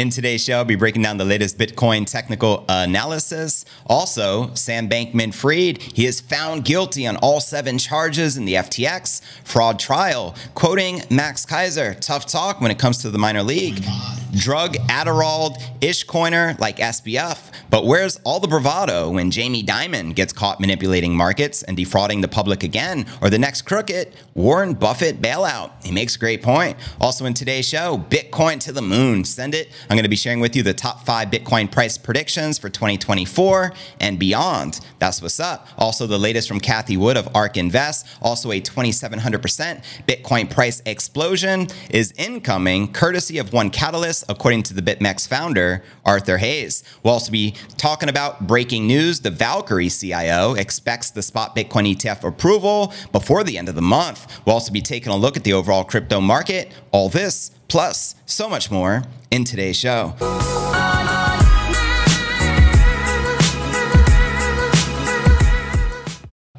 In today's show, I'll be breaking down the latest Bitcoin technical analysis. Also, Sam Bankman-Fried, he is found guilty on all 7 charges in the FTX fraud trial. Quoting Max Kaiser, tough talk when it comes to the minor league. Drug Adderall, Ishcoiner like SBF. But where's all the bravado when Jamie Dimon gets caught manipulating markets and defrauding the public again? Or the next crooked Warren Buffett bailout? He makes a great point. Also in today's show, Bitcoin to the moon. Send it. I'm going to be sharing with you the top 5 Bitcoin price predictions for 2024 and beyond. That's what's up. Also, the latest from Kathy Wood of ARK Invest. Also, a 2,700% Bitcoin price explosion is incoming, courtesy of one catalyst, according to the BitMEX founder, Arthur Hayes. We'll also be talking about breaking news. The Valkyrie CIO expects the spot Bitcoin ETF approval before the end of the month. We'll also be taking a look at the overall crypto market. All this, plus so much more in today's show.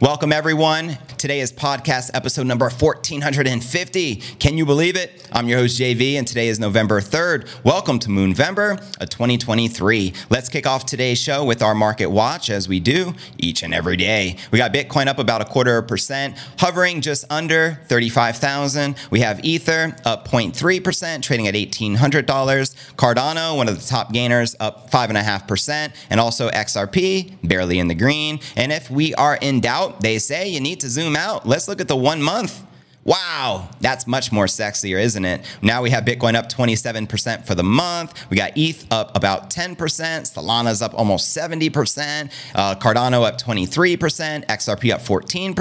Welcome, everyone. Today is podcast episode number 1450. Can you believe it? I'm your host, JV, and today is November 3rd. Welcome to Moonvember of 2023. Let's kick off today's show with our market watch, as we do each and every day. We got Bitcoin up about 0.25%, hovering just under 35,000. We have Ether up 0.3%, trading at $1,800. Cardano, one of the top gainers, up 5.5%, and also XRP, barely in the green. And if we are in doubt, they say you need to zoom out. Let's look at the 1 month. Wow, that's much more sexier, isn't it? Now we have Bitcoin up 27% for the month. We got ETH up about 10%. Solana's up almost 70%. Cardano up 23%. XRP up 14%.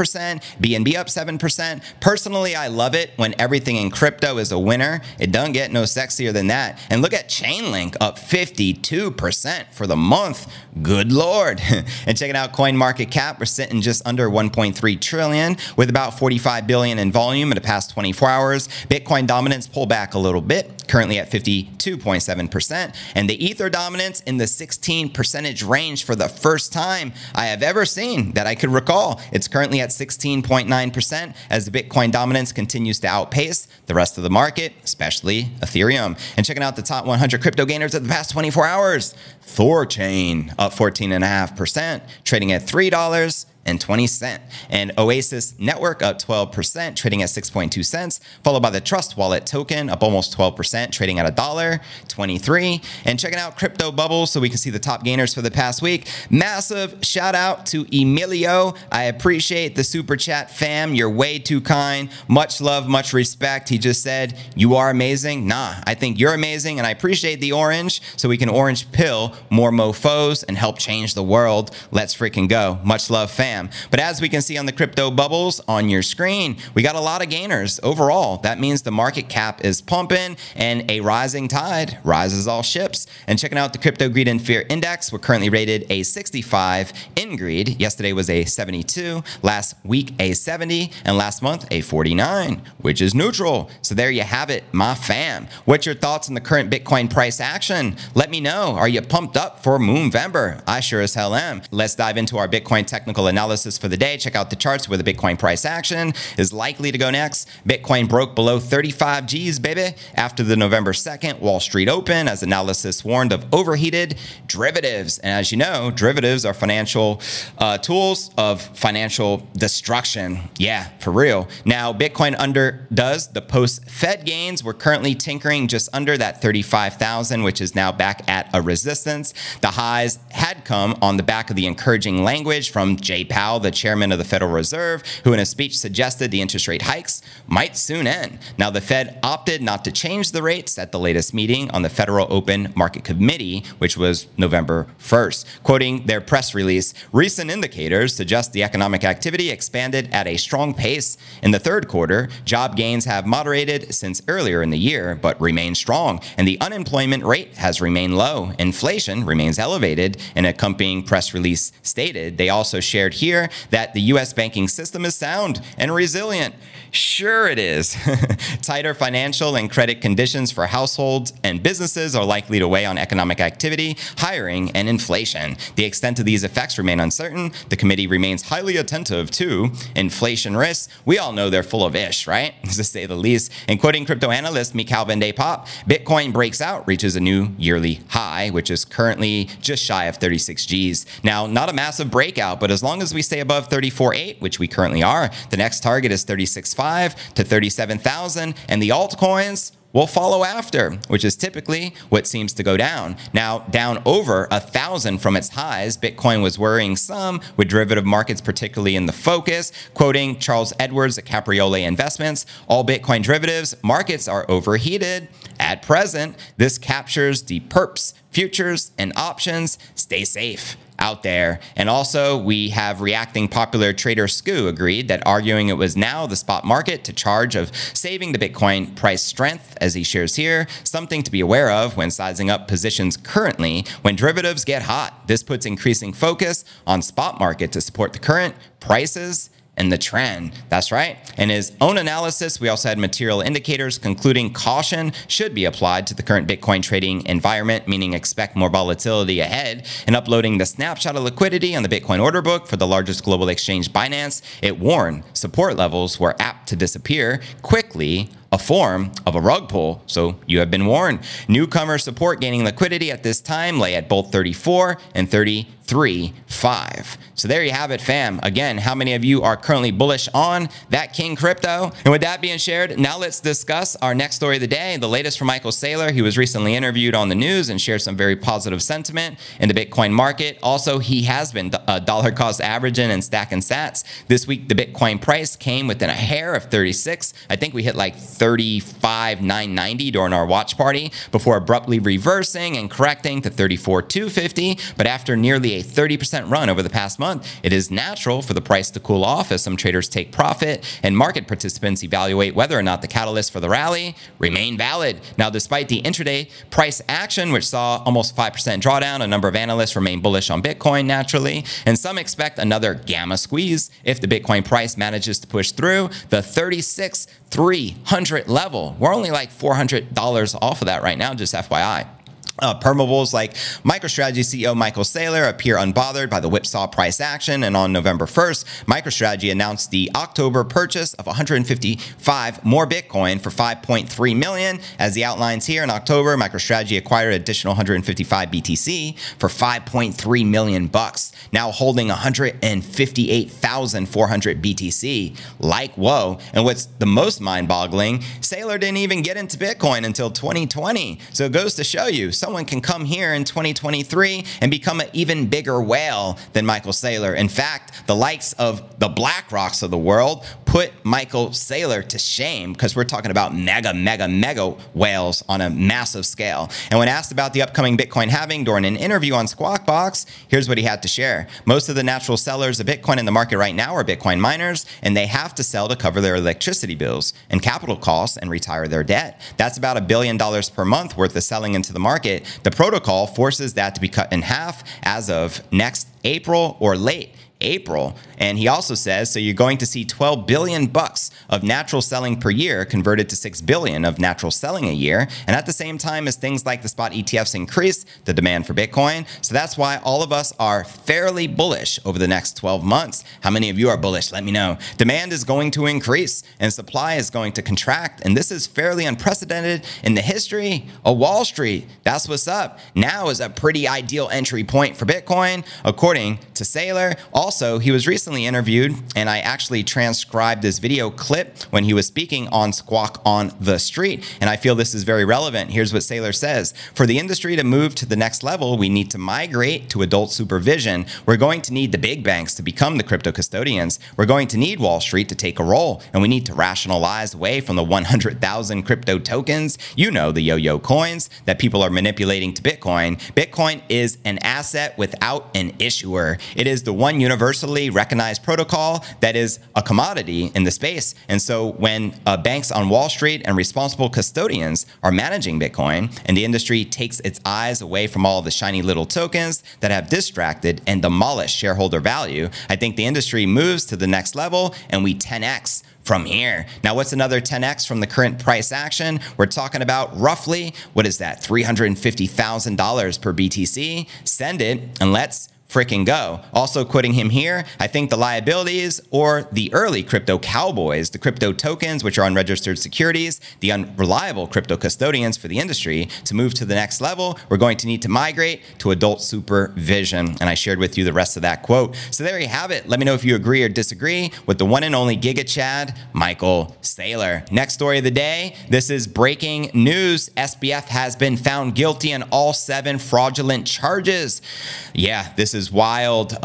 BNB up 7%. Personally, I love it when everything in crypto is a winner. It doesn't get no sexier than that. And look at Chainlink up 52% for the month. Good Lord. And check it out, CoinMarketCap. We're sitting just under 1.3 trillion with about 45 billion in volume. In the past 24 hours. Bitcoin dominance pulled back a little bit, currently at 52.7%, and the Ether dominance in the 16% range for the first time I have ever seen that I could recall. It's currently at 16.9% as the Bitcoin dominance continues to outpace the rest of the market, especially Ethereum. And checking out the top 100 crypto gainers of the past 24 hours, Thorchain up 14.5%, trading at $3.20, and Oasis Network up 12%, trading at 6.2 cents, followed by the Trust Wallet token up almost 12%, trading at $1.23. And checking out Crypto Bubble so we can see the top gainers for the past week. Massive shout out to Emilio. I appreciate the super chat, fam. You're way too kind. Much love, much respect. He just said, you are amazing. Nah, I think you're amazing, and I appreciate the orange so we can orange pill more mofos and help change the world. Let's freaking go. Much love, fam. But as we can see on the crypto bubbles on your screen, we got a lot of gainers overall. That means the market cap is pumping, and a rising tide rises all ships. And checking out the Crypto Greed and Fear Index, we're currently rated a 65 in greed. Yesterday was a 72, last week a 70, and last month a 49, which is neutral. So there you have it, my fam. What's your thoughts on the current Bitcoin price action? Let me know. Are you pumped up for Moonvember? I sure as hell am. Let's dive into our Bitcoin technical analysis for the day. Check out the charts where the Bitcoin price action is likely to go next. Bitcoin broke below 35 G's, baby, after the November 2nd Wall Street Open, as analysis warned of overheated derivatives. And as you know, derivatives are financial tools of financial destruction. Yeah, for real. Now, Bitcoin underdoes the post-Fed gains. We're currently tinkering just under that 35,000, which is now back at a resistance. The highs had come on the back of the encouraging language from Jay Powell, the chairman of the Federal Reserve, who in a speech suggested the interest rate hikes might soon end. Now, the Fed opted not to change the rates at the latest meeting on the Federal Open Market Committee, which was November 1st. Quoting their press release, recent indicators suggest the economic activity expanded at a strong pace in the third quarter. Job gains have moderated since earlier in the year, but remain strong, and the unemployment rate has remained low. Inflation remains elevated. An accompanying press release stated they also shared here that the U.S. banking system is sound and resilient. Sure it is. Tighter financial and credit conditions for households and businesses are likely to weigh on economic activity, hiring, and inflation. The extent of these effects remain uncertain. The committee remains highly attentive to inflation risks. We all know they're full of ish, right? To say the least. And quoting crypto analyst Mikal Vandeepap, Bitcoin breaks out, reaches a new yearly high, which is currently just shy of 36 Gs. Now, not a massive breakout, but as long as we stay above 34.8, which we currently are, the next target is 36.5 to 37,000, and the altcoins will follow after, which is typically what seems to go down. Now, down over 1,000 from its highs, Bitcoin was worrying some, with derivative markets particularly in the focus. Quoting Charles Edwards at Capriole Investments, all Bitcoin derivatives markets are overheated at present. This captures the perps, futures, and options. Stay safe out there. And also, we have reacting popular trader Scoo agreed that arguing it was now the spot market to charge of saving the Bitcoin price strength, as he shares here, something to be aware of when sizing up positions currently when derivatives get hot. This puts increasing focus on spot market to support the current prices and the trend. That's right. In his own analysis, we also had material indicators concluding caution should be applied to the current Bitcoin trading environment, meaning expect more volatility ahead. And uploading the snapshot of liquidity on the Bitcoin order book for the largest global exchange Binance, it warned support levels were apt to disappear quickly, a form of a rug pull, so you have been warned. Newcomer support gaining liquidity at this time lay at both 34 and 33.5. So there you have it, fam. Again, how many of you are currently bullish on that King Crypto? And with that being shared, now let's discuss our next story of the day, the latest from Michael Saylor. He was recently interviewed on the news and shared some very positive sentiment in the Bitcoin market. Also, he has been dollar cost averaging and stacking sats. This week, the Bitcoin price came within a hair of 36. I think we hit like 35,990 during our watch party before abruptly reversing and correcting to 34,250. But after nearly a 30% run over the past month, it is natural for the price to cool off as some traders take profit and market participants evaluate whether or not the catalyst for the rally remain valid. Now, despite the intraday price action, which saw almost 5% drawdown, a number of analysts remain bullish on Bitcoin naturally, and some expect another gamma squeeze if the Bitcoin price manages to push through the 36,300 level. We're only like $400 off of that right now, just FYI. Permeables like MicroStrategy CEO Michael Saylor appear unbothered by the whipsaw price action, and on November 1st, MicroStrategy announced the October purchase of 155 more Bitcoin for $5.3 million. As he outlines here, in October, MicroStrategy acquired an additional 155 BTC for $5.3 million, now holding 158,400 BTC. Like, whoa. And what's the most mind-boggling, Saylor didn't even get into Bitcoin until 2020. So it goes to show you, someone can come here in 2023 and become an even bigger whale than Michael Saylor. In fact, the likes of the BlackRocks of the world put Michael Saylor to shame, because we're talking about mega whales on a massive scale. And when asked about the upcoming Bitcoin halving during an interview on Squawk Box, here's what he had to share. Most of the natural sellers of Bitcoin in the market right now are Bitcoin miners, and they have to sell to cover their electricity bills and capital costs and retire their debt. That's about $1 billion per month worth of selling into the market. The protocol forces that to be cut in half as of next April or late April. And he also says, so you're going to see $12 billion of natural selling per year converted to $6 billion of natural selling a year. And at the same time, as things like the spot ETFs increase the demand for Bitcoin. So that's why all of us are fairly bullish over the next 12 months. How many of you are bullish? Let me know. Demand is going to increase and supply is going to contract. And this is fairly unprecedented in the history of Wall Street. That's what's up. Now is a pretty ideal entry point for Bitcoin, according to Saylor. Also, he was recently interviewed, and I actually transcribed this video clip when he was speaking on Squawk on the Street, and I feel this is very relevant. Here's what Saylor says. For the industry to move to the next level, we need to migrate to adult supervision. We're going to need the big banks to become the crypto custodians. We're going to need Wall Street to take a role, and we need to rationalize away from the 100,000 crypto tokens, you know, the yo-yo coins that people are manipulating to Bitcoin. Bitcoin is an asset without an issuer. It is the one universe universally recognized protocol that is a commodity in the space. And so when banks on Wall Street and responsible custodians are managing Bitcoin, and the industry takes its eyes away from all the shiny little tokens that have distracted and demolished shareholder value, I think the industry moves to the next level and we 10x from here. Now, what's another 10x from the current price action? We're talking about roughly, what is that, $350,000 per BTC? Send it and let's freaking go. Also, quoting him here, I think the liabilities or the early crypto cowboys, the crypto tokens, which are unregistered securities, the unreliable crypto custodians for the industry, to move to the next level, we're going to need to migrate to adult supervision. And I shared with you the rest of that quote. So there you have it. Let me know if you agree or disagree with the one and only Giga Chad, Michael Saylor. Next story of the day. This is breaking news. SBF has been found guilty on all 7 fraudulent charges. Yeah, this is wild.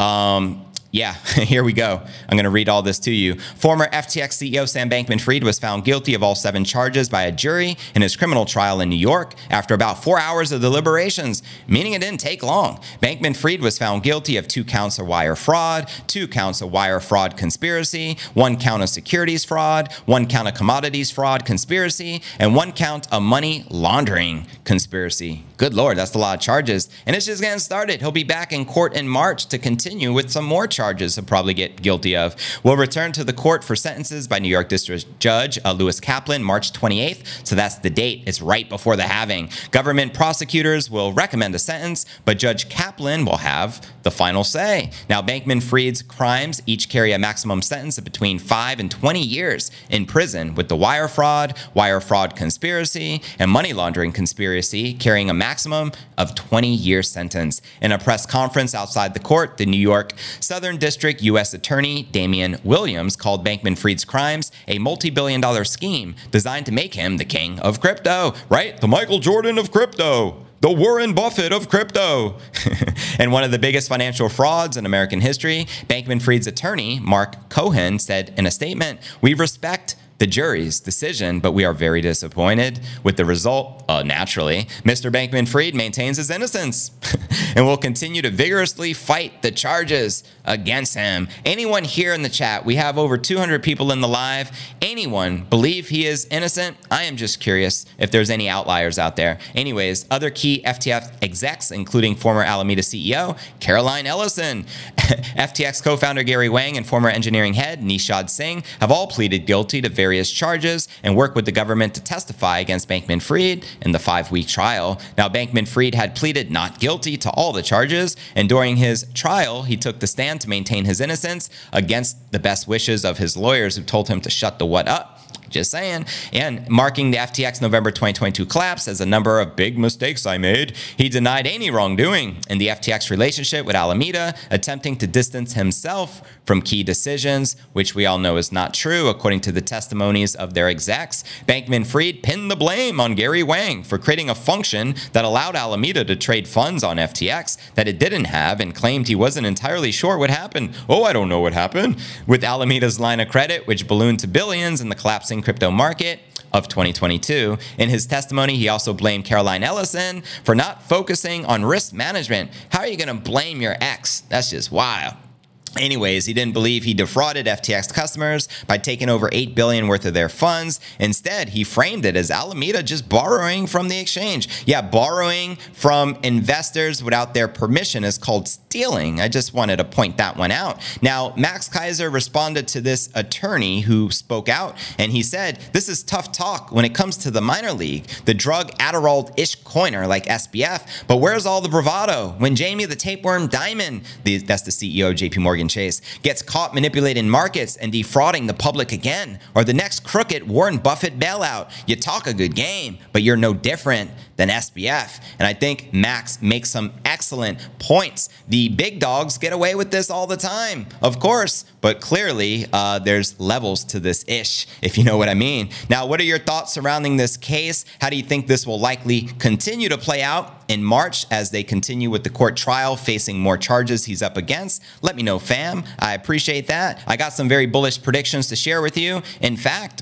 Yeah, here we go. I'm going to read all this to you. Former FTX CEO Sam Bankman-Fried was found guilty of all 7 charges by a jury in his criminal trial in New York after about 4 hours of deliberations, meaning it didn't take long. Bankman-Fried was found guilty of 2 counts of wire fraud, 2 counts of wire fraud conspiracy, 1 count of securities fraud, 1 count of commodities fraud conspiracy, and 1 count of money laundering conspiracy. Good Lord, that's a lot of charges. And it's just getting started. He'll be back in court in March to continue with some more charges he'll probably get guilty of. We'll return to the court for sentences by New York District Judge Lewis Kaplan, March 28th. So that's the date. It's right before the halving. Government prosecutors will recommend a sentence, but Judge Kaplan will have the final say. Now, Bankman-Fried's crimes each carry a maximum sentence of between 5 and 20 years in prison, with the wire fraud conspiracy, and money laundering conspiracy carrying a maximum of 20-year sentence. In a press conference outside the court, the New York Southern District U.S. Attorney Damian Williams called Bankman-Fried's crimes a multi-billion-dollar scheme designed to make him the king of crypto, right? The Michael Jordan of crypto. The Warren Buffett of crypto. And one of the biggest financial frauds in American history, Bankman-Fried's attorney, Mark Cohen, said in a statement, "We respect the jury's decision, but we are very disappointed with the result." Naturally, Mr. Bankman-Fried maintains his innocence and will continue to vigorously fight the charges against him. Anyone here in the chat, we have over 200 people in the live. Anyone believe he is innocent? I am just curious if there's any outliers out there. Anyways, other key FTX execs, including former Alameda CEO Caroline Ellison, FTX co-founder Gary Wang, and former engineering head Nishad Singh, have all pleaded guilty to various charges and work with the government to testify against Bankman-Fried in the 5-week trial. Now, Bankman-Fried had pleaded not guilty to all the charges, and during his trial, he took the stand to maintain his innocence against the best wishes of his lawyers, who told him to shut the what up. Just saying. And marking the FTX November 2022 collapse as a number of big mistakes I made, he denied any wrongdoing in the FTX relationship with Alameda, attempting to distance himself from key decisions, which we all know is not true. According to the testimonies of their execs, Bankman-Fried pinned the blame on Gary Wang for creating a function that allowed Alameda to trade funds on FTX that it didn't have, and claimed he wasn't entirely sure what happened. Oh, I don't know what happened. With Alameda's line of credit, which ballooned to billions in the collapsing crypto market of 2022. In his testimony, he also blamed Caroline Ellison for not focusing on risk management. How are you going to blame your ex? That's just wild. Anyways, he didn't believe he defrauded FTX customers by taking over $8 billion worth of their funds. Instead, he framed it as Alameda just borrowing from the exchange. Yeah, borrowing from investors without their permission is called stealing. I just wanted to point that one out. Now, Max Kaiser responded to this attorney who spoke out, and he said, "This is tough talk when it comes to the minor league, the drug Adderall-ish coiner like SBF. But where's all the bravado when Jamie the Tapeworm Dimon," that's the CEO of JP Morgan Chase, "gets caught manipulating markets and defrauding the public again, or the next crooked Warren Buffett bailout? You talk a good game, but you're no different than SBF." And I think Max makes some excellent points. The big dogs get away with this all the time, of course, but clearly there's levels to this ish, if you know what I mean. Now, what are your thoughts surrounding this case? How do you think this will likely continue to play out in March as they continue with the court trial, facing more charges he's up against? Let me know, fam. I appreciate that. I got some very bullish predictions to share with you. In fact,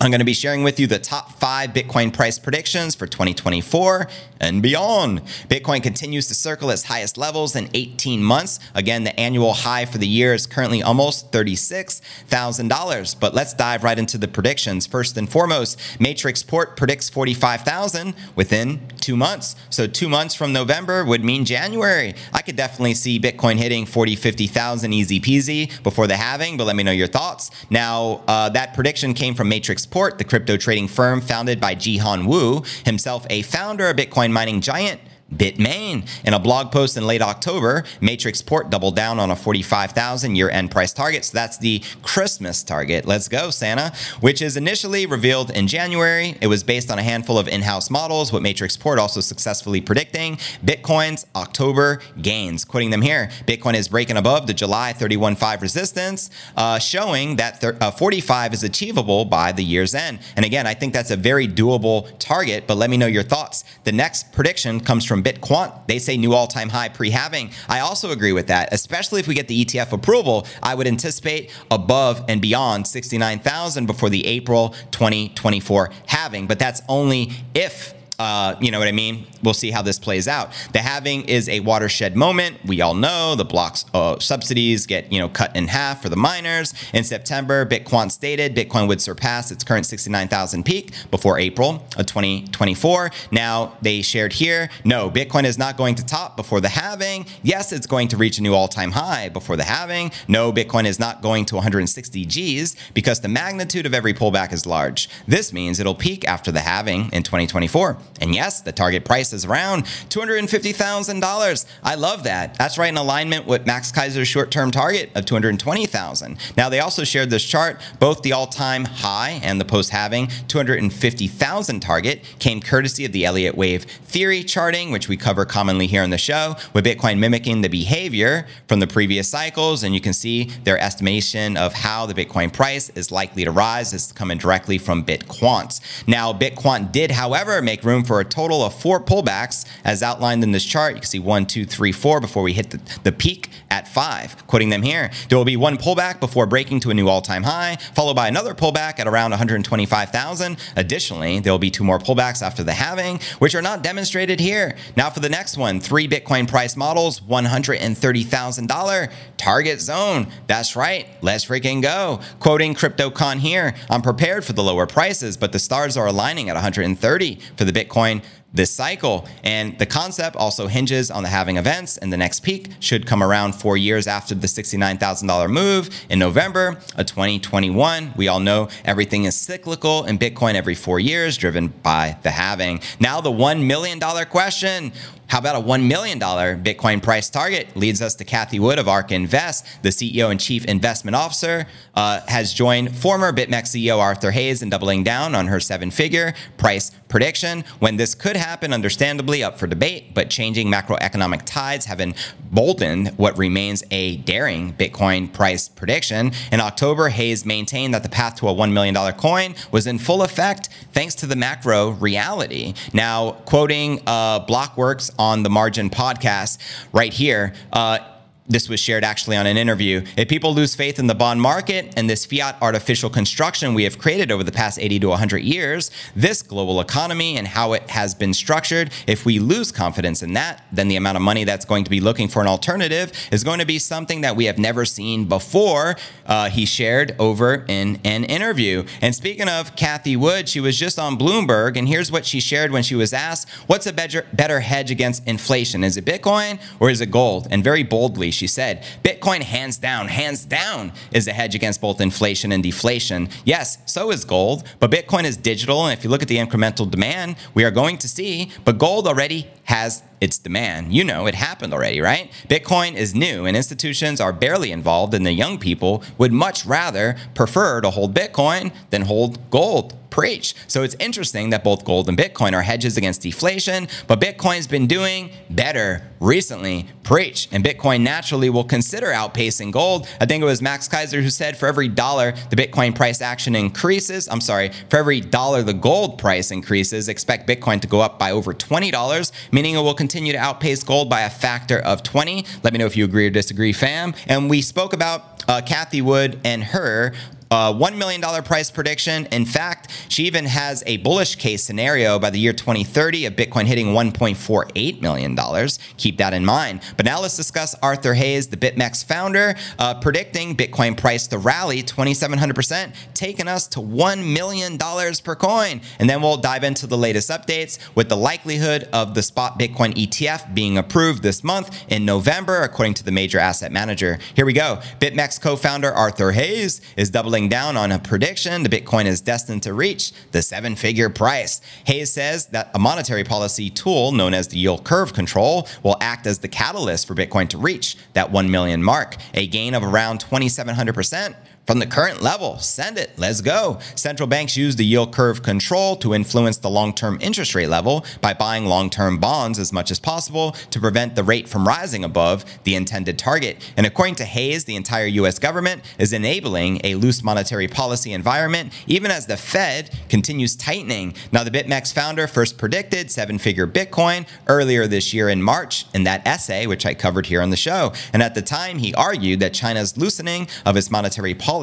I'm going to be sharing with you the top 5 Bitcoin price predictions for 2024 and beyond. Bitcoin continues to circle its highest levels in 18 months. Again, the annual high for the year is currently almost $36,000. But let's dive right into the predictions. First and foremost, Matrixport predicts $45,000 within 2 months. So 2 months from November would mean January. I could definitely see Bitcoin hitting $40,000-$50,000 easy peasy before the halving, but let me know your thoughts. Now, that prediction came from Matrixport, the crypto trading firm founded by Jihan Wu, himself a founder of Bitcoin mining giant Bitmain. In a blog post in late October, Matrixport doubled down on a $45,000 year-end price target. So that's the Christmas target. Let's go, Santa, which is initially revealed in January. It was based on a handful of in-house models, with Matrixport also successfully predicting Bitcoin's October gains. Quoting them here, Bitcoin is breaking above the July 31.5 resistance, showing that 45 is achievable by the year's end. And again, I think that's a very doable target, but let me know your thoughts. The next prediction comes from BitQuant. They say new all-time high pre-halving. I also agree with that, especially if we get the ETF approval. I would anticipate above and beyond $69,000 before the April 2024 halving, but that's only if. You know what I mean? We'll see how this plays out. The halving is a watershed moment. We all know the blocks subsidies get cut in half for the miners. In September, BitQuant stated Bitcoin would surpass its current $69,000 peak before April of 2024. Now they shared here, no, Bitcoin is not going to top before the halving. Yes, it's going to reach a new all-time high before the halving. No, Bitcoin is not going to 160 Gs because the magnitude of every pullback is large. This means it'll peak after the halving in 2024. And yes, the target price is around $250,000. I love that. That's right in alignment with Max Kaiser's short-term target of $220,000. Now, they also shared this chart. Both the all-time high and the post-halving $250,000 target came courtesy of the Elliott Wave theory charting, which we cover commonly here on the show, with Bitcoin mimicking the behavior from the previous cycles. And you can see their estimation of how the Bitcoin price is likely to rise is coming directly from BitQuant. Now, BitQuant did, however, make room for a total of 4 pullbacks as outlined in this chart. You can see 1, 2, 3, 4 before we hit the peak at 5. Quoting them here, there will be 1 pullback before breaking to a new all-time high, followed by another pullback at around 125,000. Additionally, there will be 2 more pullbacks after the halving, which are not demonstrated here. Now for the next one, 3 Bitcoin price models, $130,000 target zone. That's right. Let's freaking go. Quoting CryptoCon here, I'm prepared for the lower prices, but the stars are aligning at 130 for the Bitcoin this cycle. And the concept also hinges on the halving events, and the next peak should come around 4 years after the $69,000 move in November of 2021. We all know everything is cyclical in Bitcoin every 4 years, driven by the halving. Now the $1 million question. How about a $1 million Bitcoin price target? Leads us to Kathy Wood of ARK Invest. The CEO and Chief Investment Officer has joined former BitMEX CEO Arthur Hayes in doubling down on her 7-figure price prediction. When this could happen, understandably up for debate, but changing macroeconomic tides have emboldened what remains a daring Bitcoin price prediction. In October, Hayes maintained that the path to a $1 million coin was in full effect thanks to the macro reality. Now, quoting Blockworks on the Margin podcast right here, this was shared actually on an interview. If people lose faith in the bond market and this fiat artificial construction we have created over the past 80 to 100 years, this global economy and how it has been structured, if we lose confidence in that, then the amount of money that's going to be looking for an alternative is going to be something that we have never seen before, he shared over in an interview. And speaking of Kathy Wood, she was just on Bloomberg, and here's what she shared when she was asked, what's a better hedge against inflation? Is it Bitcoin or is it gold? And very boldly, she said, Bitcoin hands down is a hedge against both inflation and deflation. Yes, so is gold, but Bitcoin is digital. And if you look at the incremental demand, we are going to see, but gold already has its demand. You know, it happened already, right? Bitcoin is new and institutions are barely involved, and the young people would much rather prefer to hold Bitcoin than hold gold. Preach. So it's interesting that both gold and Bitcoin are hedges against deflation, but Bitcoin's been doing better recently. Preach. And Bitcoin naturally will consider outpacing gold. I think it was Max Kaiser who said for every dollar the Bitcoin price action increases, for every dollar the gold price increases, expect Bitcoin to go up by over $20, meaning it will continue to outpace gold by a factor of 20. Let me know if you agree or disagree, fam. And we spoke about Kathy Wood and her $1 million price prediction. In fact, she even has a bullish case scenario by the year 2030 of Bitcoin hitting $1.48 million. Keep that in mind. But now let's discuss Arthur Hayes, the BitMEX founder, predicting Bitcoin price to rally 2,700%, taking us to $1 million per coin. And then we'll dive into the latest updates with the likelihood of the spot Bitcoin ETF being approved this month in November, according to the major asset manager. Here we go. BitMEX co-founder Arthur Hayes is doubling down on a prediction the Bitcoin is destined to reach the seven-figure price. Hayes says that a monetary policy tool known as the yield curve control will act as the catalyst for Bitcoin to reach that 1 million mark, a gain of around 2,700% from the current level. Send it. Let's go. Central banks use the yield curve control to influence the long-term interest rate level by buying long-term bonds as much as possible to prevent the rate from rising above the intended target. And according to Hayes, the entire U.S. government is enabling a loose monetary policy environment, even as the Fed continues tightening. Now, the BitMEX founder first predicted seven-figure Bitcoin earlier this year in March in that essay, which I covered here on the show. And at the time, he argued that China's loosening of its monetary policy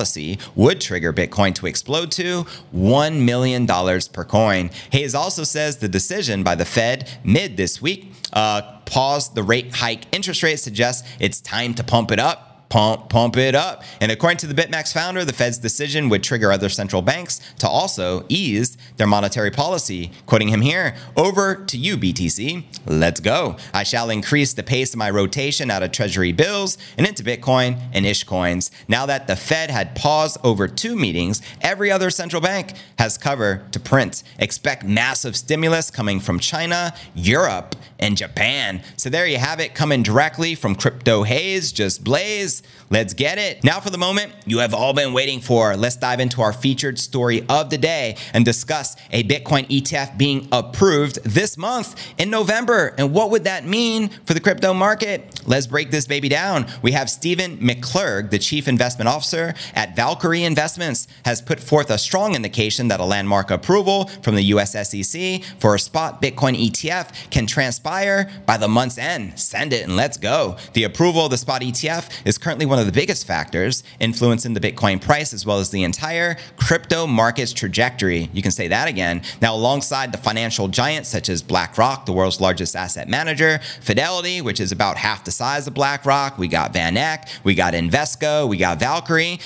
would trigger Bitcoin to explode to $1 million per coin. Hayes also says the decision by the Fed mid this week paused the rate hike interest rate suggests it's time to pump it up. Pump it up. And according to the BitMEX founder, the Fed's decision would trigger other central banks to also ease their monetary policy. Quoting him here, "Over to you, BTC. Let's go. I shall increase the pace of my rotation out of Treasury bills and into Bitcoin and ish coins." Now that the Fed had paused over two meetings, every other central bank has cover to print. Expect massive stimulus coming from China, Europe, and Japan. So there you have it, coming directly from Crypto Hayes. Just blaze. Let's get it. Now for the moment you have all been waiting for. Let's dive into our featured story of the day and discuss a Bitcoin ETF being approved this month in November. And what would that mean for the crypto market? Let's break this baby down. We have Stephen McClurg, the chief investment officer at Valkyrie Investments, has put forth a strong indication that a landmark approval from the US SEC for a spot Bitcoin ETF can transpire by the month's end. Send it and let's go. The approval of the spot ETF is currently one of the biggest factors influencing the Bitcoin price as well as the entire crypto market's trajectory. You can say that again. Now, alongside the financial giants such as BlackRock, the world's largest asset manager, Fidelity, which is about half the size of BlackRock, we got VanEck, we got Invesco, we got Valkyrie,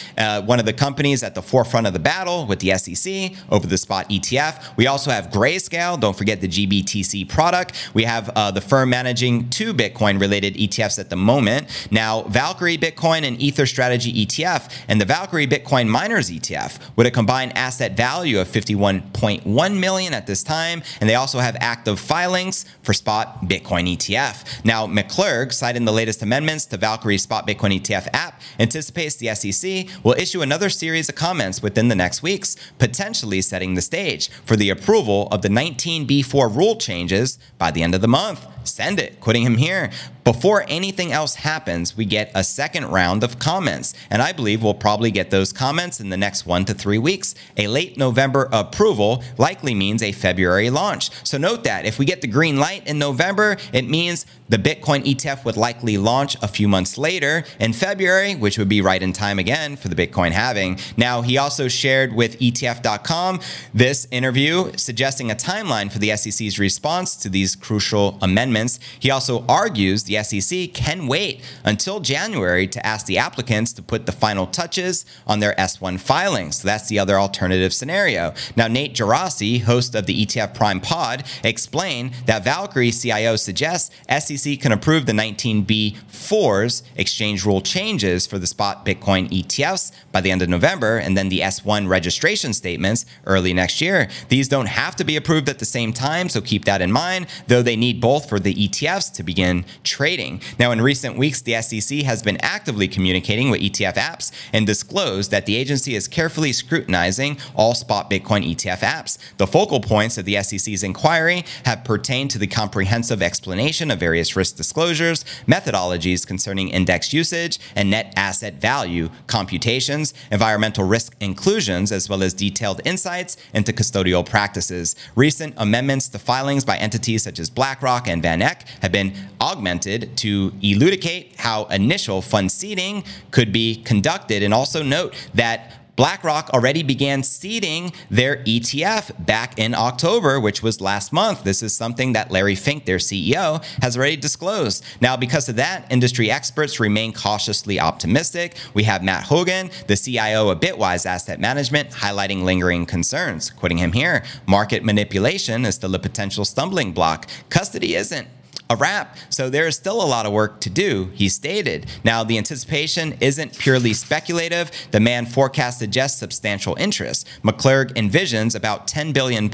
one of the companies at the forefront of the battle with the SEC over the spot ETF. We also have Grayscale, don't forget the GBTC product. We have the firm managing two Bitcoin-related ETFs at the moment. Now, Valkyrie Bitcoin and Ether Strategy ETF and the Valkyrie Bitcoin Miners ETF with a combined asset value of $51.1 million at this time. And they also have active filings for spot Bitcoin ETF. Now, McClurg, citing the latest amendments to Valkyrie's spot Bitcoin ETF app, anticipates the SEC will issue another series of comments within the next weeks, potentially setting the stage for the approval of the 19b4 rule changes by the end of the month. Send it. Quoting him here. Before anything else happens, we get a second round of comments. And I believe we'll probably get those comments in the next 1 to 3 weeks. A late November approval likely means a February launch. So note that if we get the green light in November, it means the Bitcoin ETF would likely launch a few months later in February, which would be right in time again for the Bitcoin halving. Now, he also shared with ETF.com this interview suggesting a timeline for the SEC's response to these crucial amendments. He also argues the SEC can wait until January to ask the applicants to put the final touches on their S1 filings. So that's the other alternative scenario. Now, Nate Gerasi, host of the ETF Prime Pod, explained that Valkyrie CIO suggests SEC can approve the 19b4's exchange rule changes for the spot Bitcoin ETFs by the end of November and then the S1 registration statements early next year. These don't have to be approved at the same time, so keep that in mind, though they need both for the ETFs to begin trading. Now, in recent weeks, the SEC has been actively communicating with ETF apps and disclosed that the agency is carefully scrutinizing all spot Bitcoin ETF apps. The focal points of the SEC's inquiry have pertained to the comprehensive explanation of various risk disclosures, methodologies concerning index usage and net asset value computations, environmental risk inclusions, as well as detailed insights into custodial practices. Recent amendments to filings by entities such as BlackRock and VanEck have been augmented to elucidate how initial fund seeding could be conducted. And also note that BlackRock already began seeding their ETF back in October, which was last month. This is something that Larry Fink, their CEO, has already disclosed. Now, because of that, industry experts remain cautiously optimistic. We have Matt Hogan, the CIO of Bitwise Asset Management, highlighting lingering concerns. Quoting him here, market manipulation is still a potential stumbling block. Custody isn't a wrap, so there is still a lot of work to do, he stated. Now, the anticipation isn't purely speculative. Demand forecast suggests substantial interest. McClurg envisions about $10 billion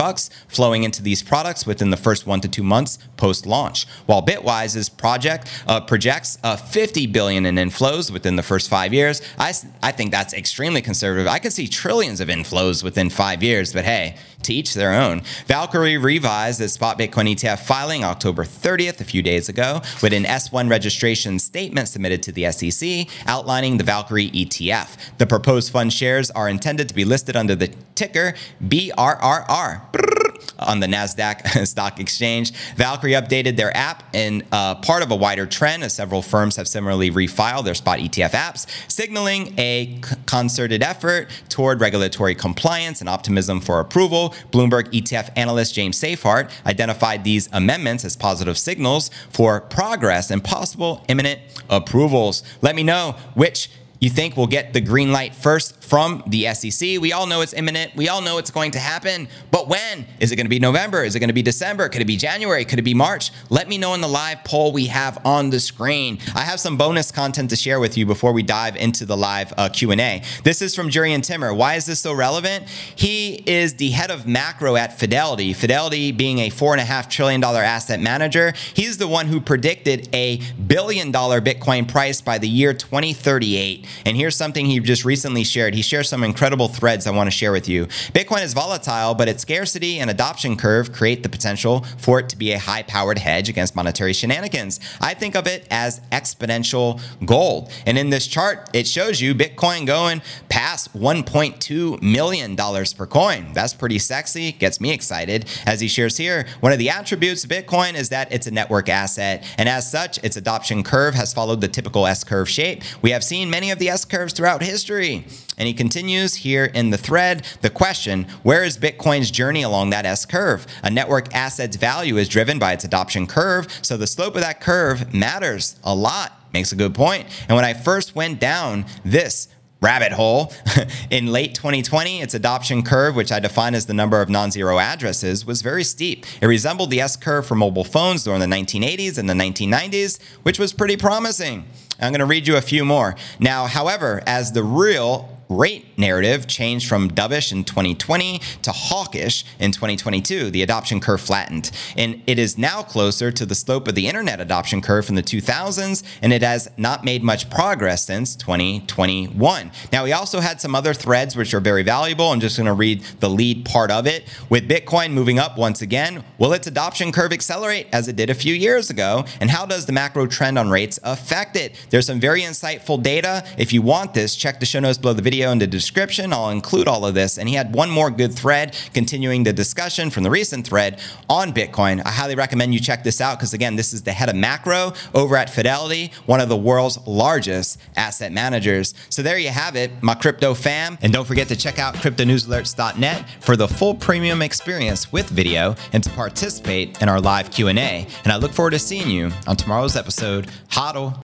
flowing into these products within the first 1 to 2 months post-launch, while Bitwise's project projects $50 billion in inflows within the first 5 years. I think that's extremely conservative. I could see trillions of inflows within 5 years, but hey, to each their own. Valkyrie revised its spot Bitcoin ETF filing October 30th, a few days ago, with an S1 registration statement submitted to the SEC outlining the Valkyrie ETF. The proposed fund shares are intended to be listed under the ticker BRRR on the NASDAQ stock exchange. Valkyrie updated their app in part of a wider trend, as several firms have similarly refiled their spot ETF apps, signaling a concerted effort toward regulatory compliance and optimism for approval. Bloomberg ETF analyst James Safehart identified these amendments as positive signals for progress and possible imminent approvals. Let me know which you think will get the green light first from the SEC. We all know it's imminent. We all know it's going to happen. But when? Is it going to be November? Is it going to be December? Could it be January? Could it be March? Let me know in the live poll we have on the screen. I have some bonus content to share with you before we dive into the live Q&A. This is from Jurian Timmer. Why is this so relevant? He is the head of macro at Fidelity. Fidelity being a $4.5 trillion asset manager. He's the one who predicted a $1 billion Bitcoin price by the year 2038. And here's something he just recently shared. He shares some incredible threads I want to share with you. Bitcoin is volatile, but its scarcity and adoption curve create the potential for it to be a high-powered hedge against monetary shenanigans. I think of it as exponential gold. And in this chart, it shows you Bitcoin going past $1.2 million per coin. That's pretty sexy. Gets me excited. As he shares here, one of the attributes of Bitcoin is that it's a network asset. And as such, its adoption curve has followed the typical S-curve shape. We have seen many of the S-curves throughout history. And he continues here in the thread, the question, where is Bitcoin's journey along that S-curve? A network asset's value is driven by its adoption curve, so the slope of that curve matters a lot. Makes a good point. And when I first went down this rabbit hole in late 2020, its adoption curve, which I define as the number of non-zero addresses, was very steep. It resembled the S-curve for mobile phones during the 1980s and the 1990s, which was pretty promising. I'm going to read you a few more. Now, however, as the real rate narrative changed from dovish in 2020 to hawkish in 2022, the adoption curve flattened. And it is now closer to the slope of the internet adoption curve from the 2000s, and it has not made much progress since 2021. Now, we also had some other threads which are very valuable. I'm just going to read the lead part of it. With Bitcoin moving up once again, will its adoption curve accelerate as it did a few years ago? And how does the macro trend on rates affect it? There's some very insightful data. If you want this, check the show notes below the video in the description. I'll include all of this. And he had one more good thread continuing the discussion from the recent thread on Bitcoin. I highly recommend you check this out because, again, this is the head of macro over at Fidelity, one of the world's largest asset managers. So there you have it, my crypto fam. And don't forget to check out CryptoNewsAlerts.net for the full premium experience with video and to participate in our live Q&A. And I look forward to seeing you on tomorrow's episode. HODL.